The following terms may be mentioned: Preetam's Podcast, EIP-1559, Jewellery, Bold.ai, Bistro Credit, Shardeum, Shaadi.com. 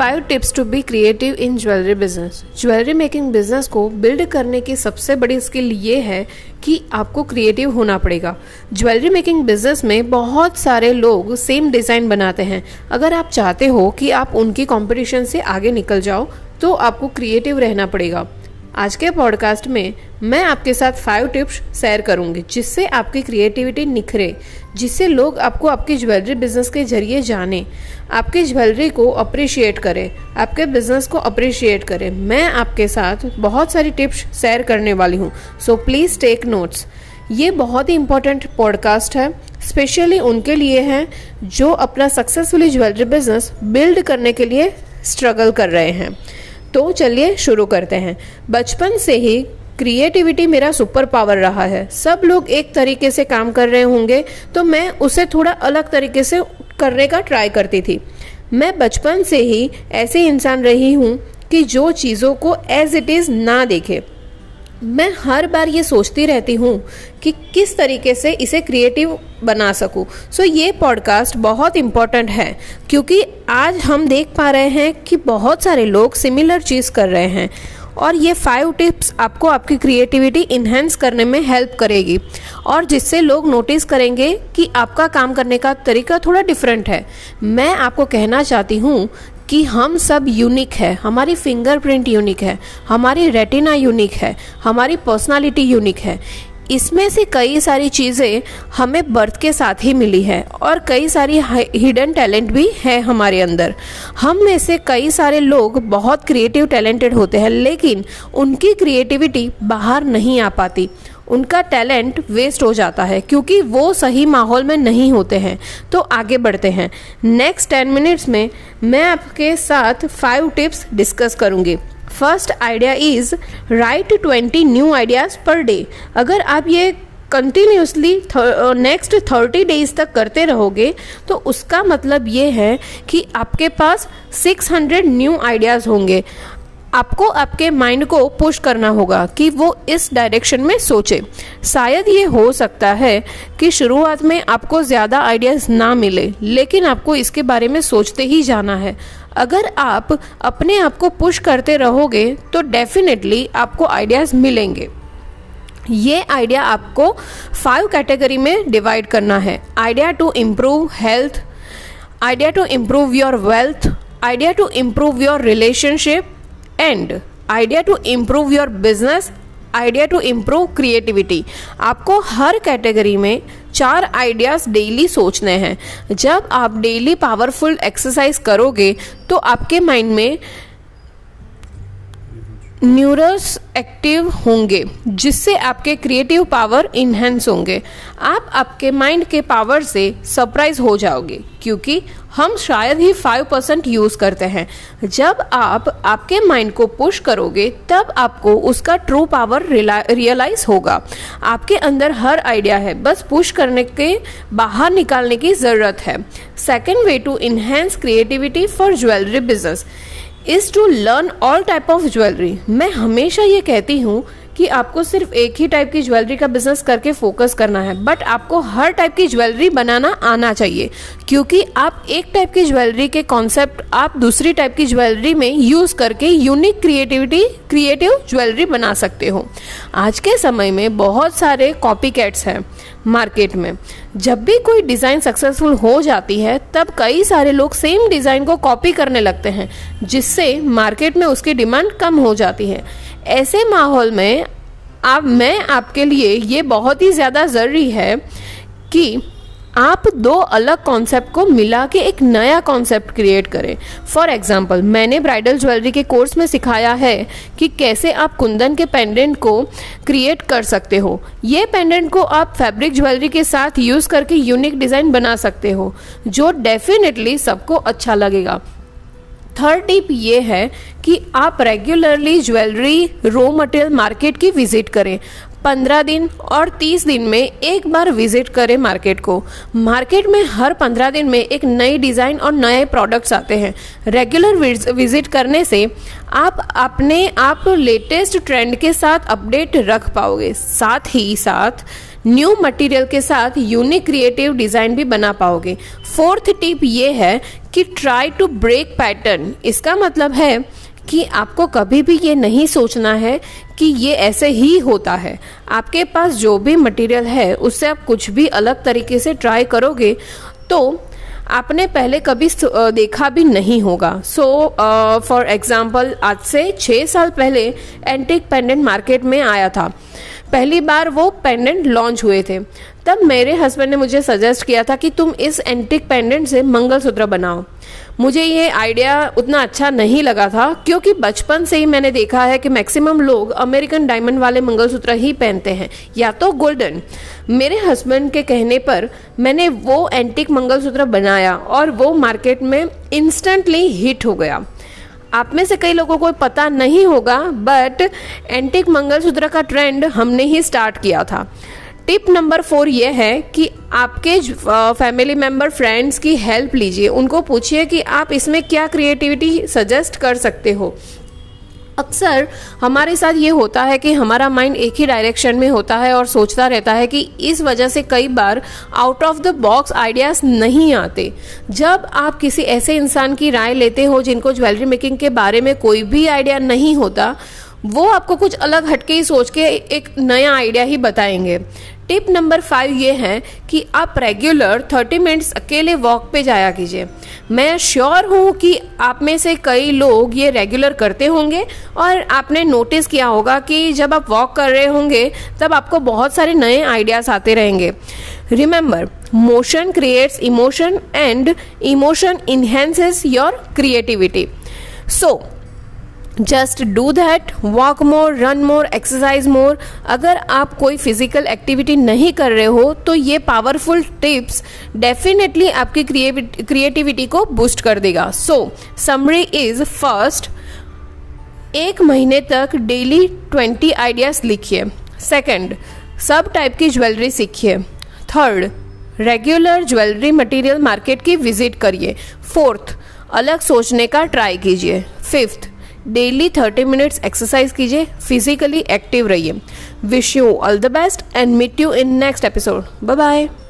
5 tips to be creative in jewellery business. Jewellery making business को build करने की सबसे बड़ी स्किल ये है कि आपको क्रिएटिव होना पड़ेगा। ज्वेलरी मेकिंग बिजनेस में बहुत सारे लोग सेम डिज़ाइन बनाते हैं। अगर आप चाहते हो कि आप उनकी कंपटीशन से आगे निकल जाओ तो आपको क्रिएटिव रहना पड़ेगा। आज के पॉडकास्ट में मैं आपके साथ 5 टिप्स शेयर करूंगी जिससे आपकी क्रिएटिविटी निखरे, जिससे लोग आपको आपके ज्वेलरी बिजनेस के जरिए जाने, आपके ज्वेलरी को अप्रिशिएट करें, आपके बिजनेस को अप्रिशिएट करें। मैं आपके साथ बहुत सारी टिप्स शेयर करने वाली हूं, सो प्लीज़ टेक नोट्स। ये बहुत ही इम्पोर्टेंट पॉडकास्ट है, स्पेशली उनके लिए है जो अपना सक्सेसफुली ज्वेलरी बिजनेस बिल्ड करने के लिए स्ट्रगल कर रहे हैं। तो चलिए शुरू करते हैं। बचपन से ही क्रिएटिविटी मेरा सुपर पावर रहा है। सब लोग एक तरीके से काम कर रहे होंगे तो मैं उसे थोड़ा अलग तरीके से करने का ट्राई करती थी। मैं बचपन से ही ऐसे इंसान रही हूँ कि जो चीज़ों को एज इट इज़ ना देखे। मैं हर बार ये सोचती रहती हूँ कि किस तरीके से इसे क्रिएटिव बना सकूँ। सो ये पॉडकास्ट बहुत इम्पॉर्टेंट है क्योंकि आज हम देख पा रहे हैं कि बहुत सारे लोग सिमिलर चीज़ कर रहे हैं और ये 5 टिप्स आपको आपकी क्रिएटिविटी इन्हेंस करने में हेल्प करेगी और जिससे लोग नोटिस करेंगे कि आपका काम करने का तरीका थोड़ा डिफरेंट है। मैं आपको कहना चाहती हूँ कि हम सब यूनिक है, हमारी फिंगरप्रिंट यूनिक है, हमारी रेटिना यूनिक है, हमारी पर्सनालिटी यूनिक है। इसमें से कई सारी चीज़ें हमें बर्थ के साथ ही मिली है और कई सारी हिडन टैलेंट भी है हमारे अंदर। हम में से कई सारे लोग बहुत क्रिएटिव टैलेंटेड होते हैं लेकिन उनकी क्रिएटिविटी बाहर नहीं आ पाती, उनका टैलेंट वेस्ट हो जाता है क्योंकि वो सही माहौल में नहीं होते हैं। तो आगे बढ़ते हैं। नेक्स्ट 10 मिनट्स में मैं आपके साथ 5 टिप्स डिस्कस करूँगी। First idea is write 20 new ideas per day. अगर आप ये कंटिन्यूसली नेक्स्ट 30 डेज तक करते रहोगे तो उसका मतलब ये है कि आपके पास 600 न्यू आइडियाज़ होंगे। आपको आपके माइंड को पुश करना होगा कि वो इस डायरेक्शन में सोचे। शायद ये हो सकता है कि शुरुआत में आपको ज़्यादा आइडियाज़ ना मिले लेकिन आपको इसके बारे में सोचते ही जाना है। अगर आप अपने आप को पुश करते रहोगे तो डेफिनेटली आपको आइडियाज़ मिलेंगे। ये आइडिया आपको 5 कैटेगरी में डिवाइड करना है। Idea to improve health, idea to improve your wealth, idea to improve your relationship and idea to improve your business, idea to improve creativity. आपको हर कैटेगरी में 4 आइडियाज़ डेली सोचने हैं। जब आप डेली पावरफुल एक्सरसाइज करोगे तो आपके माइंड में न्यूरल्स एक्टिव होंगे जिससे आपके क्रिएटिव पावर इन्हेंस होंगे। आप आपके माइंड के पावर से सरप्राइज हो जाओगे क्योंकि हम शायद ही 5% यूज़ करते हैं। जब आप आपके माइंड को पुश करोगे तब आपको उसका ट्रू पावर रियलाइज़ होगा। आपके अंदर हर आइडिया है, बस पुश करने के बाहर निकालने की ज़रूरत है। Second way to enhance creativity for jewellery business is to learn all type of jewellery. मैं हमेशा ये कहती हूँ कि आपको सिर्फ एक ही टाइप की ज्वेलरी का बिजनेस करके फोकस करना है, बट आपको हर टाइप की ज्वेलरी बनाना आना चाहिए क्योंकि आप एक टाइप की ज्वेलरी के कॉन्सेप्ट आप दूसरी टाइप की ज्वेलरी में यूज़ करके यूनिक क्रिएटिव ज्वेलरी बना सकते हो। आज के समय में बहुत सारे कॉपी कैट्स हैं मार्केट में। जब भी कोई डिज़ाइन सक्सेसफुल हो जाती है तब कई सारे लोग सेम डिज़ाइन को कॉपी करने लगते हैं जिससे मार्केट में उसकी डिमांड कम हो जाती है। ऐसे माहौल में मैं आपके लिए ये बहुत ही ज़्यादा ज़रूरी है कि आप 2 अलग कॉन्सेप्ट को मिला के एक नया कॉन्सेप्ट क्रिएट करें। फॉर एग्जांपल, मैंने ब्राइडल ज्वेलरी के कोर्स में सिखाया है कि कैसे आप कुंदन के पेंडेंट को क्रिएट कर सकते हो। ये पेंडेंट को आप फैब्रिक ज्वेलरी के साथ यूज़ करके यूनिक डिज़ाइन बना सकते हो जो डेफिनेटली सबको अच्छा लगेगा। थर्ड टिप ये है कि आप regularly jewellery raw material market की विज़िट करें। 15 दिन और 30 दिन में एक बार विज़िट करें मार्केट को। मार्केट में हर 15 दिन में एक नई डिज़ाइन और नए प्रोडक्ट्स आते हैं। रेगुलर विज़िट करने से आप अपने आप लेटेस्ट ट्रेंड के साथ अपडेट रख पाओगे। साथ ही साथ न्यू मटेरियल के साथ यूनिक क्रिएटिव डिजाइन भी बना पाओगे। फोर्थ टिप ये है कि ट्राई टू ब्रेक पैटर्न। इसका मतलब है कि आपको कभी भी ये नहीं सोचना है कि ये ऐसे ही होता है। आपके पास जो भी मटेरियल है उससे आप कुछ भी अलग तरीके से ट्राई करोगे तो आपने पहले कभी देखा भी नहीं होगा। सो फॉर एग्जाम्पल, आज से 6 साल पहले एंटीक पेंडेंट मार्केट में आया था। पहली बार वो पेंडेंट लॉन्च हुए थे, तब मेरे हस्बैंड ने मुझे सजेस्ट किया था कि तुम इस एंटीक पेंडेंट से मंगलसूत्र बनाओ। मुझे ये आइडिया उतना अच्छा नहीं लगा था क्योंकि बचपन से ही मैंने देखा है कि मैक्सिमम लोग अमेरिकन डायमंड वाले मंगलसूत्र ही पहनते हैं या तो गोल्डन। मेरे हस्बैंड के कहने पर मैंने वो एंटीक मंगलसूत्र बनाया और वो मार्केट में इंस्टेंटली हिट हो गया। आप में से कई लोगों को पता नहीं होगा बट एंटीक मंगलसूत्र का ट्रेंड हमने ही स्टार्ट किया था। टिप नंबर 4 ये है कि आपके फैमिली मेम्बर फ्रेंड्स की हेल्प लीजिए, उनको पूछिए कि आप इसमें क्या क्रिएटिविटी सजेस्ट कर सकते हो। अक्सर हमारे साथ ये होता है कि हमारा माइंड एक ही डायरेक्शन में होता है और सोचता रहता है कि इस वजह से कई बार out of the box ideas नहीं आते। जब आप किसी ऐसे इंसान की राय लेते हो जिनको ज्वेलरी मेकिंग के बारे में कोई भी आइडिया नहीं होता, वो आपको कुछ अलग हटके ही सोच के एक नया आइडिया ही बताएंगे। टिप नंबर 5 ये है कि आप रेगुलर 30 मिनट्स अकेले वॉक पे जाया कीजिए। मैं श्योर हूँ कि आप में से कई लोग ये रेगुलर करते होंगे और आपने नोटिस किया होगा कि जब आप वॉक कर रहे होंगे तब आपको बहुत सारे नए आइडियाज़ आते रहेंगे। Remember, motion creates emotion and emotion enhances your creativity. So just do that, walk more, run more, exercise more. अगर आप कोई फिजिकल एक्टिविटी नहीं कर रहे हो तो ये पावरफुल टिप्स डेफिनेटली आपकी क्रिएटिविटी को बूस्ट कर देगा। सो समरी इज, फर्स्ट, 1 महीने तक डेली 20 आइडियाज लिखिए। सेकंड, सब टाइप की ज्वेलरी सीखिए। Third, regular jewellery material market की विजिट करिए। फोर्थ, अलग सोचने का ट्राई कीजिए। फिफ्थ, डेली 30 मिनट्स एक्सरसाइज कीजिए, फिजिकली एक्टिव रहिए। Wish you all the best and meet you in next episode. Bye bye.